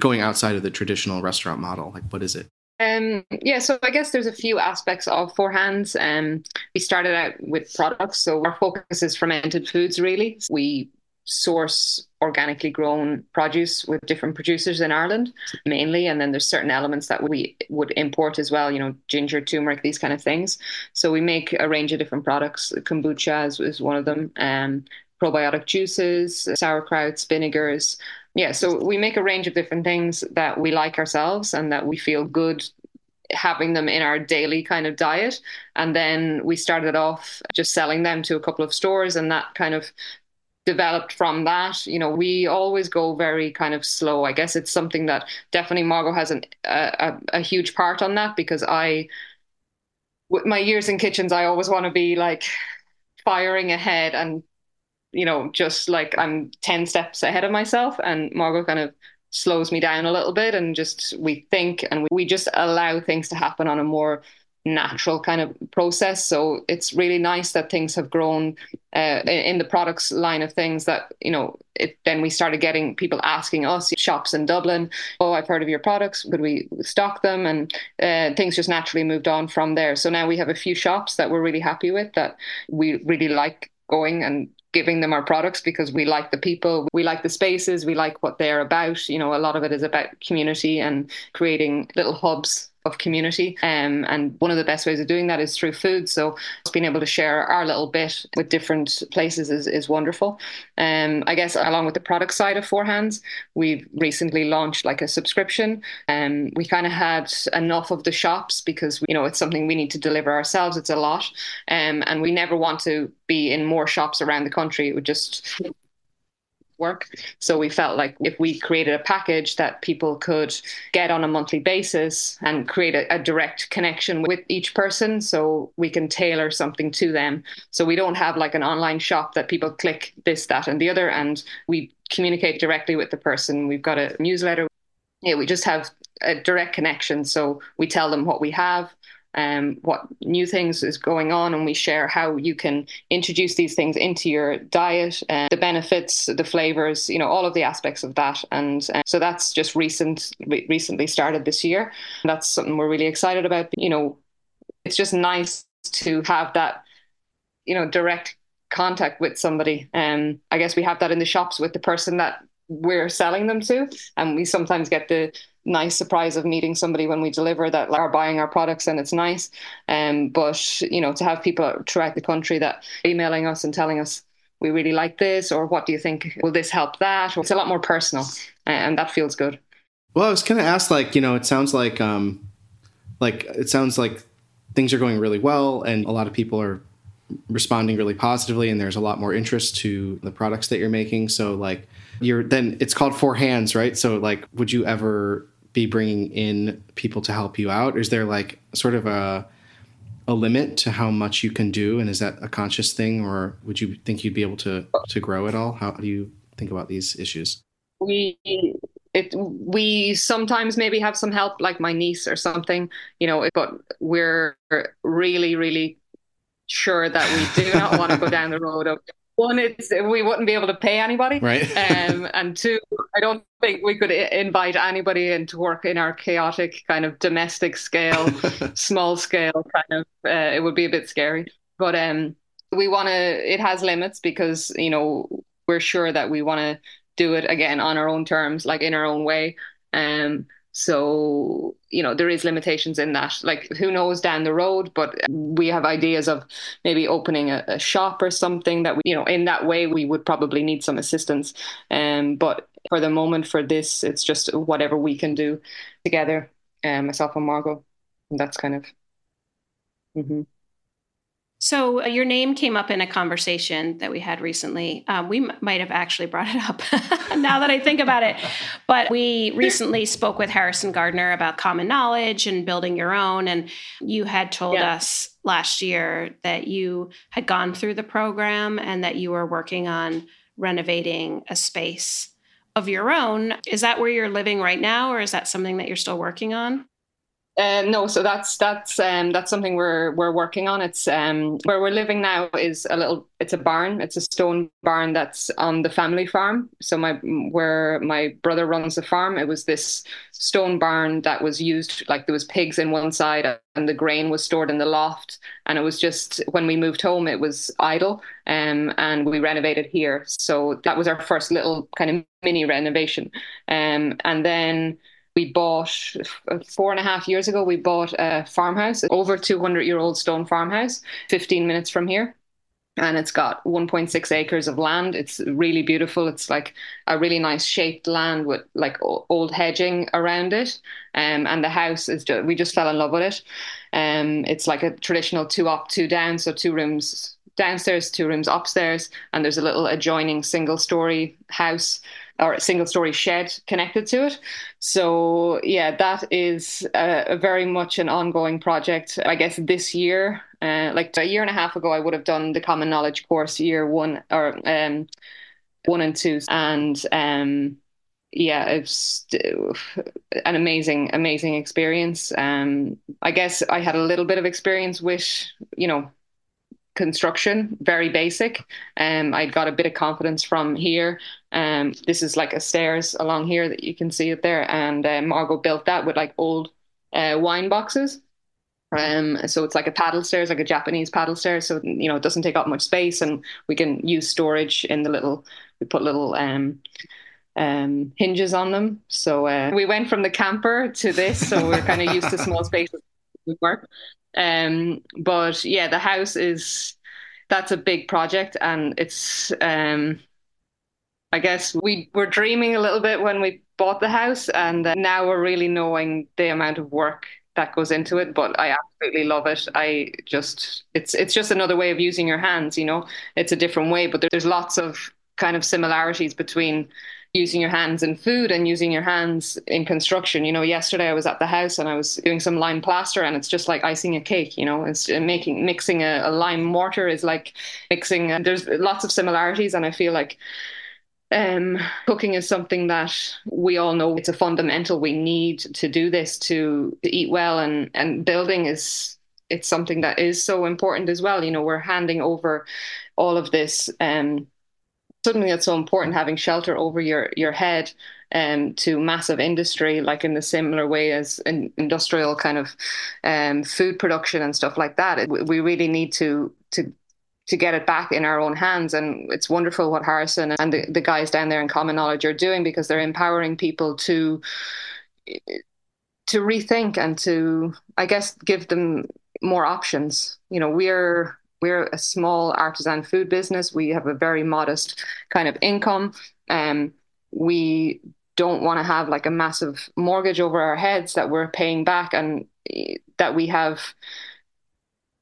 going outside of the traditional restaurant model. Like, what is it? Um, yeah, so I guess there's a few aspects of Four Hands. Um, we started out with products. So our focus is fermented foods, really. We source organically grown produce with different producers in Ireland mainly, and then there's certain elements that we would import as well, you know, ginger, turmeric, these kind of things. So we make a range of different products. Kombucha is, is one of them, um, probiotic juices, sauerkrauts, vinegars. Yeah, so we make a range of different things that we like ourselves and that we feel good having them in our daily kind of diet. And then we started off just selling them to a couple of stores, and that kind of developed from that. You know, we always go very kind of slow. I guess it's something that definitely Margaux has an, a, a, a huge part on that, because I, with my years in kitchens, I always want to be like firing ahead and, you know, just like I'm ten steps ahead of myself. And Margaux kind of slows me down a little bit, and just we think and we just allow things to happen on a more natural kind of process. So it's really nice that things have grown uh, in the products line of things that, you know, it, then we started getting people asking us, shops in Dublin, oh, I've heard of your products, could we stock them? And uh, things just naturally moved on from there. So now we have a few shops that we're really happy with, that we really like going and giving them our products, because we like the people, we like the spaces, we like what they're about. You know, a lot of it is about community and creating little hubs of community. Um, and one of the best ways of doing that is through food. So being able to share our little bit with different places is, is wonderful. Um, I guess along with the product side of Four Hands, we've recently launched like a subscription. Um, we kind of had enough of the shops because, you know, it's something we need to deliver ourselves. It's a lot. Um, and we never want to be in more shops around the country. It would just work. So we felt like if we created a package that people could get on a monthly basis and create a, a direct connection with each person, so we can tailor something to them. So we don't have like an online shop that people click this, that, and the other, and we communicate directly with the person. We've got a newsletter. Yeah, we just have a direct connection. So we tell them what we have, Um, what new things is going on, and we share how you can introduce these things into your diet, uh, the benefits, the flavors, you know, all of the aspects of that. And uh, so that's just recent, re- recently started this year. And that's something we're really excited about. You know, it's just nice to have that, you know, direct contact with somebody. Um, I guess we have that in the shops with the person that we're selling them to, and we sometimes get the nice surprise of meeting somebody when we deliver that are buying our products, and it's nice. Um, but, you know, to have people throughout the country that emailing us and telling us, we really like this, or what do you think, will this help that? It's a lot more personal, and that feels good. Well, I was going to ask, like, you know, it sounds like, um, like, it sounds like things are going really well, and a lot of people are responding really positively, and there's a lot more interest to the products that you're making. So, like, you're then it's called Four Hands, right? So, like, would you ever be bringing in people to help you out? Is there like sort of a a limit to how much you can do? And is that a conscious thing, or would you think you'd be able to, to grow at all? How do you think about these issues? We it we sometimes maybe have some help, like my niece or something, you know, but we're really, really sure that we do not want to go down the road of one, it's we wouldn't be able to pay anybody, right? um, and two, I don't think we could I- invite anybody in to work in our chaotic kind of domestic scale, small scale kind of. Uh, it would be a bit scary, but um, we want to. It has limits because, you know, we're sure that we want to do it again on our own terms, like in our own way. Um, so you know, there is limitations in that. Like, who knows down the road? But we have ideas of maybe opening a, a shop or something that, we, you know, in that way we would probably need some assistance. Um, but for the moment for this, it's just whatever we can do together, um, myself and Margaux. And that's kind of... Mm-hmm. So uh, your name came up in a conversation that we had recently. Um, we m- might have actually brought it up now that I think about it. But we recently spoke with Harrison Gardner about Common Knowledge and building your own. And you had told yeah. us last year that you had gone through the program and that you were working on renovating a space of your own. Is that where you're living right now, or is that something that you're still working on? Uh, no, so that's that's um, that's something we're we're working on. It's um, where we're living now is a little. It's a barn. It's a stone barn that's on the family farm. So my where my brother runs the farm. It was this stone barn that was used, like there was pigs in one side, and the grain was stored in the loft. And it was just when we moved home, it was idle, um, and we renovated here. So that was our first little kind of mini renovation, um, and then. We bought four and a half years ago, we bought a farmhouse, over two hundred year old stone farmhouse, fifteen minutes from here. And it's got one point six acres of land. It's really beautiful. It's like a really nice shaped land with like old hedging around it. Um, and the house is, just, we just fell in love with it. Um, it's like a traditional two up, two down. So two rooms downstairs, two rooms upstairs. And there's a little adjoining single story house or a single story shed connected to it. So yeah, that is a, a very much an ongoing project. I guess this year, uh, like a year and a half ago, I would have done the Common Knowledge course year one or um, one and two. And um, yeah, it's an amazing, amazing experience. Um, I guess I had a little bit of experience with, you know, construction, very basic. Um, I got a bit of confidence from here. Um, this is like a stairs along here that you can see it there. And uh, Margaux built that with like old uh, wine boxes. Um, so it's like a paddle stairs, like a Japanese paddle stairs. So, you know, it doesn't take up much space, and we can use storage in the little, we put little um, um, hinges on them. So uh, we went from the camper to this. So we're kind of used to small spaces. We work. Um, but yeah, the house is, that's a big project, and it's, um, I guess we were dreaming a little bit when we bought the house, and uh, now we're really knowing the amount of work that goes into it, but I absolutely love it. I just, it's, it's just another way of using your hands, you know, it's a different way, but there's lots of kind of similarities between using your hands in food and using your hands in construction. You know, yesterday I was at the house and I was doing some lime plaster, and it's just like icing a cake, you know, it's making, mixing a, a lime mortar is like mixing, a, there's lots of similarities. And I feel like Um, cooking is something that we all know it's a fundamental. We need to do this to, to eat well, and, and building is, it's something that is so important as well. You know, we're handing over all of this, um, something that's so important, having shelter over your, your head, um, to massive industry, like in the similar way as in industrial kind of um, food production and stuff like that. We really need to, to, to get it back in our own hands. And it's wonderful what Harrison and the, the guys down there in Common Knowledge are doing, because they're empowering people to to rethink and to, I guess, give them more options. You know, we're we're a small artisan food business. We have a very modest kind of income. Um, we don't want to have like a massive mortgage over our heads that we're paying back, and that we have...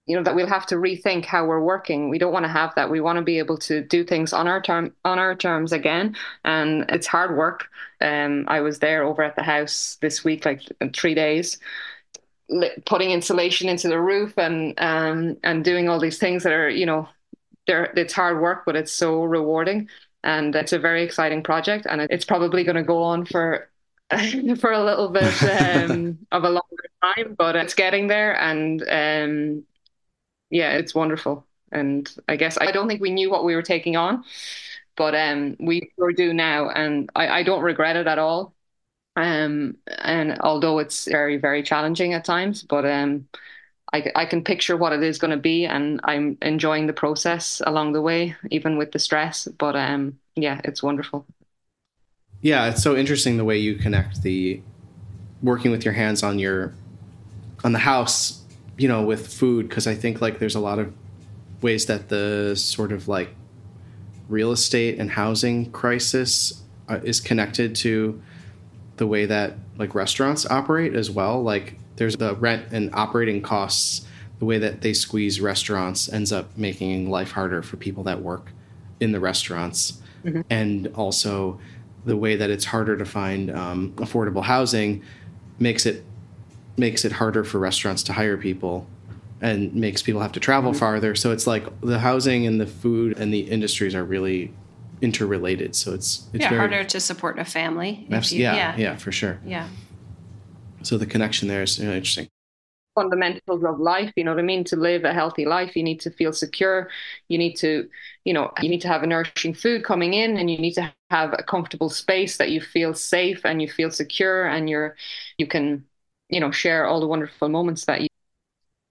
you know, that we'll have to rethink how we're working. We don't want to have that. We want to be able to do things on our term, on our terms again. And it's hard work. Um, I was there over at the house this week, like three days, putting insulation into the roof and um, and doing all these things that are, you know, they're, it's hard work, but it's so rewarding. And it's a very exciting project. And it's probably going to go on for for a little bit um, of a longer time, but it's getting there. And um yeah, it's wonderful. And I guess I don't think we knew what we were taking on, but um, we sure do now. And I, I don't regret it at all. Um, and although it's very, very challenging at times, but um, I, I can picture what it is going to be. And I'm enjoying the process along the way, even with the stress. But um, yeah, it's wonderful. Yeah, it's so interesting the way you connect the working with your hands on your on the house, you know, with food, because I think like there's a lot of ways that the sort of like real estate and housing crisis uh, is connected to the way that like restaurants operate as well. Like there's the rent and operating costs, the way that they squeeze restaurants ends up making life harder for people that work in the restaurants. Mm-hmm. And also the way that it's harder to find um, affordable housing makes it makes it harder for restaurants to hire people and makes people have to travel farther. So it's like the housing and the food and the industries are really interrelated. So it's, it's yeah, very, harder to support a family. If you, yeah, yeah, yeah, for sure. Yeah. So the connection there is really interesting. Fundamentals of life, you know what I mean? To live a healthy life, you need to feel secure. You need to, you know, you need to have a nourishing food coming in, and you need to have a comfortable space that you feel safe and you feel secure, and you're, you can, you know, share all the wonderful moments that you,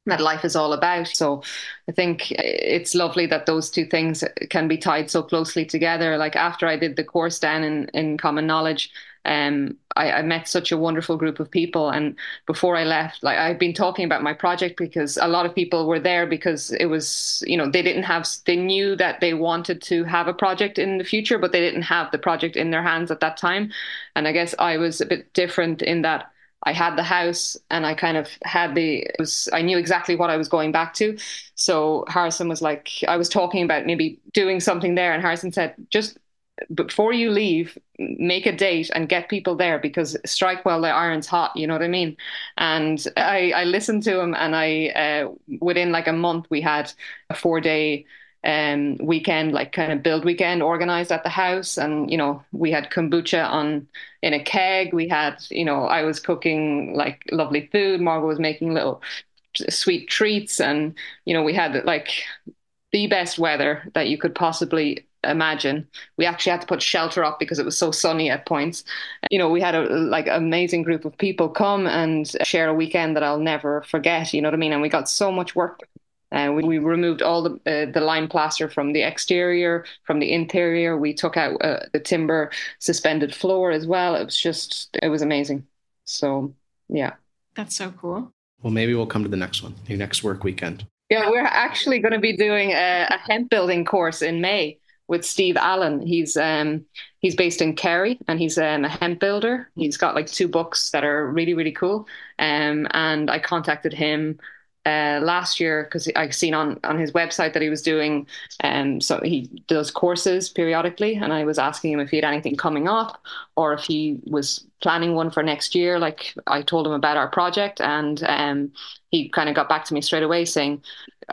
that life is all about. So I think it's lovely that those two things can be tied so closely together. Like after I did the course down in, in Common Knowledge, um, I, I met such a wonderful group of people. And before I left, like I've been talking about my project, because a lot of people were there because it was, you know, they didn't have, they knew that they wanted to have a project in the future, but they didn't have the project in their hands at that time. And I guess I was a bit different in that I had the house, and I kind of had the, it was, I knew exactly what I was going back to. So Harrison was like, I was talking about maybe doing something there, and Harrison said, just before you leave, make a date and get people there, because strike while the iron's hot, you know what I mean? And I, I listened to him, and I, uh, within like a month, we had a four day um, weekend, like kind of build weekend organized at the house. And, you know, we had kombucha on in a keg. We had, you know, I was cooking like lovely food. Margaux was making little sweet treats. And, you know, we had like the best weather that you could possibly imagine. We actually had to put shelter up because it was so sunny at points. You know, we had a like amazing group of people come and share a weekend that I'll never forget, you know what I mean? And we got so much work. Uh, we, we removed all the uh, the lime plaster from the exterior, from the interior. We took out uh, the timber suspended floor as well. It was just, it was amazing. So, yeah. That's so cool. Well, maybe we'll come to the next one, your next work weekend. Yeah, we're actually going to be doing a, a hemp building course in May with Steve Allen. He's um, he's based in Kerry, and he's um, a hemp builder. He's got like two books that are really, really cool. Um, and I contacted him uh, last year because I've seen on, on his website that he was doing, um, so he does courses periodically. And I was asking him if he had anything coming up or if he was planning one for next year. Like, I told him about our project, and um, he kind of got back to me straight away saying,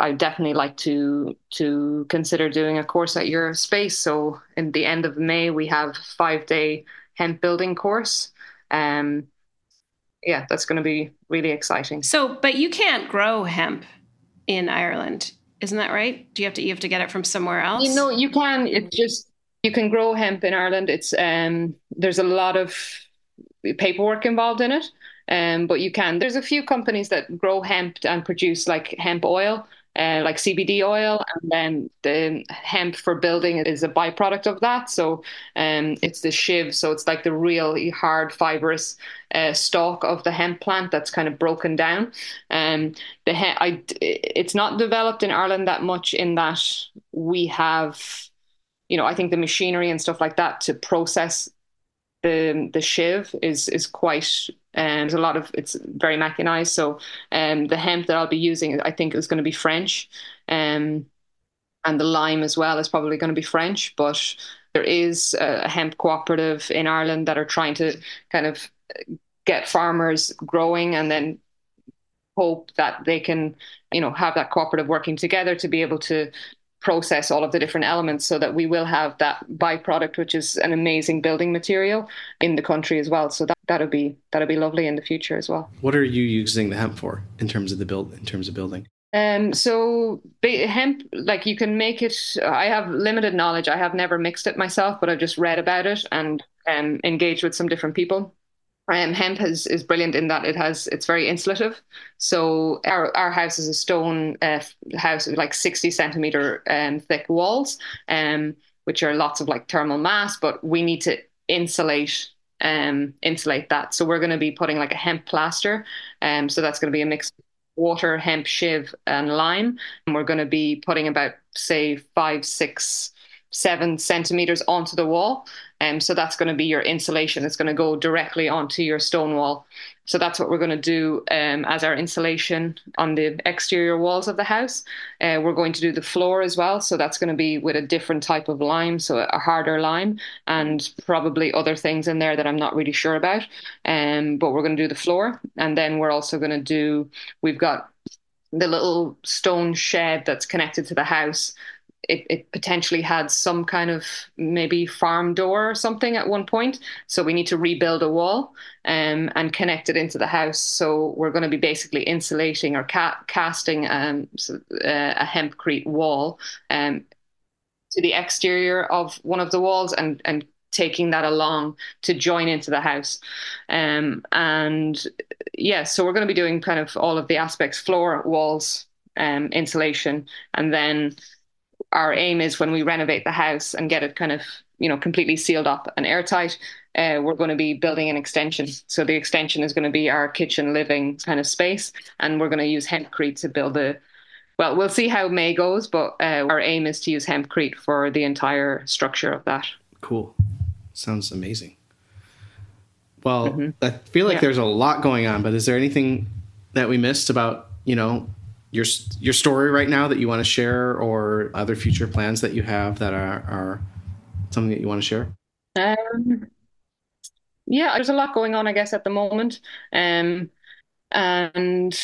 I definitely like to to consider doing a course at your space. So in the end of May, we have a five-day hemp building course. Um, yeah, that's going to be really exciting. So, but you can't grow hemp in Ireland, isn't that right? Do you have to you have to get it from somewhere else? You know, you can. It just you can grow hemp in Ireland. It's um, there's a lot of paperwork involved in it, um, but you can. There's a few companies that grow hemp and produce like hemp oil. Uh, like C B D oil, and then the hemp for building is a byproduct of that. So um, it's the shiv, so it's like the really hard fibrous uh, stalk of the hemp plant that's kind of broken down. Um, the he- I, it's not developed in Ireland that much, in that we have, you know, I think the machinery and stuff like that to process the the shiv is is quite. And um, there's a lot of, it's very mechanized. So um, the hemp that I'll be using, I think, is going to be French. Um, and the lime as well is probably going to be French. But there is a, a hemp cooperative in Ireland that are trying to kind of get farmers growing, and then hope that they can, you know, have that cooperative working together to be able to process all of the different elements, so that we will have that byproduct, which is an amazing building material, in the country as well. So that that'll be that'll be lovely in the future as well. What are you using the hemp for in terms of the build in terms of building? Um, so hemp, like you can make it. I have limited knowledge. I have never mixed it myself, but I've just read about it and um, engaged with some different people. Um, hemp has, is brilliant in that it has it's very insulative. So our our house is a stone uh, house with like sixty centimeter um, thick walls, um, which are lots of like thermal mass. But we need to insulate um insulate that. So we're going to be putting like a hemp plaster, um, so that's going to be a mix of water, hemp, shiv, and lime. And we're going to be putting about say five, six. seven centimeters onto the wall. And um, so that's going to be your insulation. It's going to go directly onto your stone wall. So that's what we're going to do um, as our insulation on the exterior walls of the house. Uh, we're going to do the floor as well. So that's going to be with a different type of lime. So a harder lime, and probably other things in there that I'm not really sure about. Um, but we're going to do the floor. And then we're also going to do, we've got the little stone shed that's connected to the house. It, it potentially had some kind of maybe farm door or something at one point. So we need to rebuild a wall um, and connect it into the house. So we're going to be basically insulating or ca- casting um, a hempcrete wall um, to the exterior of one of the walls, and, and taking that along to join into the house. Um, and yeah, so we're going to be doing kind of all of the aspects, floor, walls, um, insulation, and then our aim is when we renovate the house and get it kind of, you know, completely sealed up and airtight, uh, we're going to be building an extension. So the extension is going to be our kitchen living kind of space. And we're going to use hempcrete to build the, well, we'll see how May goes, but uh, our aim is to use hempcrete for the entire structure of that. Cool. Sounds amazing. Well, mm-hmm. I feel like yeah. there's a lot going on, but is there anything that we missed about, you know, your your story right now that you want to share, or other future plans that you have that are, are something that you want to share? Um, yeah, there's a lot going on, I guess, at the moment. Um, and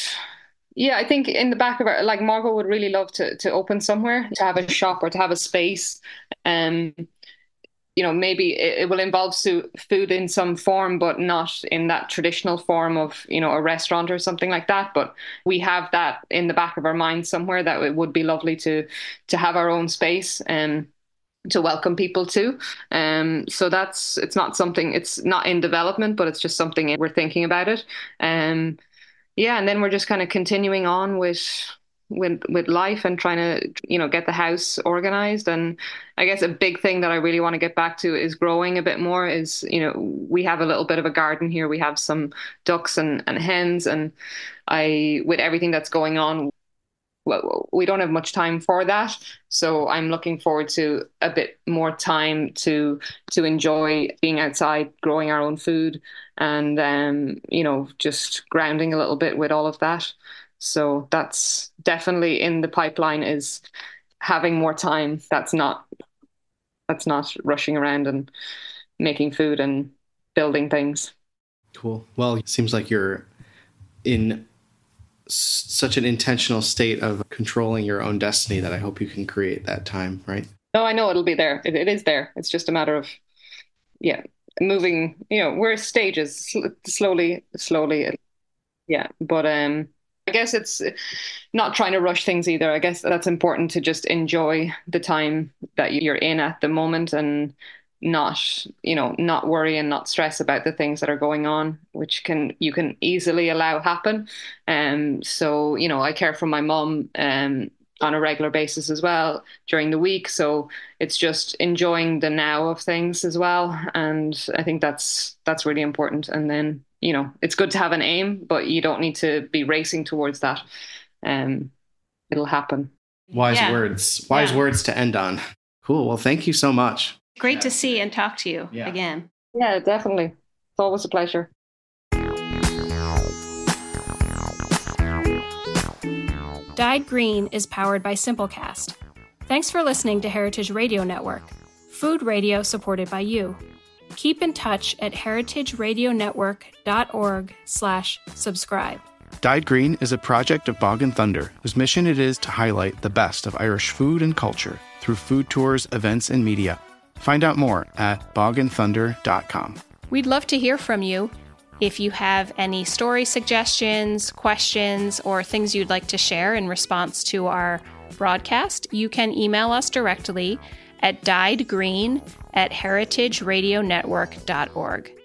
Yeah, I think in the back of our, like, Margaux would really love to to open somewhere, to have a shop or to have a space. Um, you know, maybe it, it will involve su- food in some form, but not in that traditional form of, you know, a restaurant or something like that. But we have that in the back of our mind somewhere, that it would be lovely to to have our own space and to welcome people to. Um, so that's, it's not something, it's not in development, but it's just something we're thinking about it. Um, yeah, and then we're just kind of continuing on with with with life and trying to, you know, get the house organized. And I guess a big thing that I really want to get back to is growing a bit more. Is, you know, we have a little bit of a garden here. We have some ducks and, and hens, and I, with everything that's going on, well, we don't have much time for that. So I'm looking forward to a bit more time to to enjoy being outside, growing our own food, and, um, you know, just grounding a little bit with all of that. So that's definitely in the pipeline, is having more time. That's not, that's not rushing around and making food and building things. Cool. Well, it seems like you're in such an intentional state of controlling your own destiny that I hope you can create that time, right? No, I know it'll be there. It, it is there. It's just a matter of, yeah, moving, you know, we're stages, sl- slowly, slowly. Yeah. But um, I guess it's not trying to rush things either. I guess that's important, to just enjoy the time that you're in at the moment, and not, you know, not worry and not stress about the things that are going on, which can, you can easily allow happen. Um, so, you know, I care for my mom um, on a regular basis as well during the week. So it's just enjoying the now of things as well. And I think that's, that's really important. And then, you know, it's good to have an aim, but you don't need to be racing towards that. Um, it'll happen. Wise yeah. words, wise yeah. words to end on. Cool. Well, thank you so much. Great yeah. to see and talk to you yeah. again. Yeah, definitely. It's always a pleasure. Dyed Green is powered by Simplecast. Thanks for listening to Heritage Radio Network, food radio supported by you. Keep in touch at heritageradionetwork.org slash subscribe. Dyed Green is a project of Bog and Thunder, whose mission it is to highlight the best of Irish food and culture through food tours, events, and media. Find out more at bog and thunder dot com. We'd love to hear from you. If you have any story suggestions, questions, or things you'd like to share in response to our broadcast, you can email us directly at dyedgreen at heritageradionetwork dot org.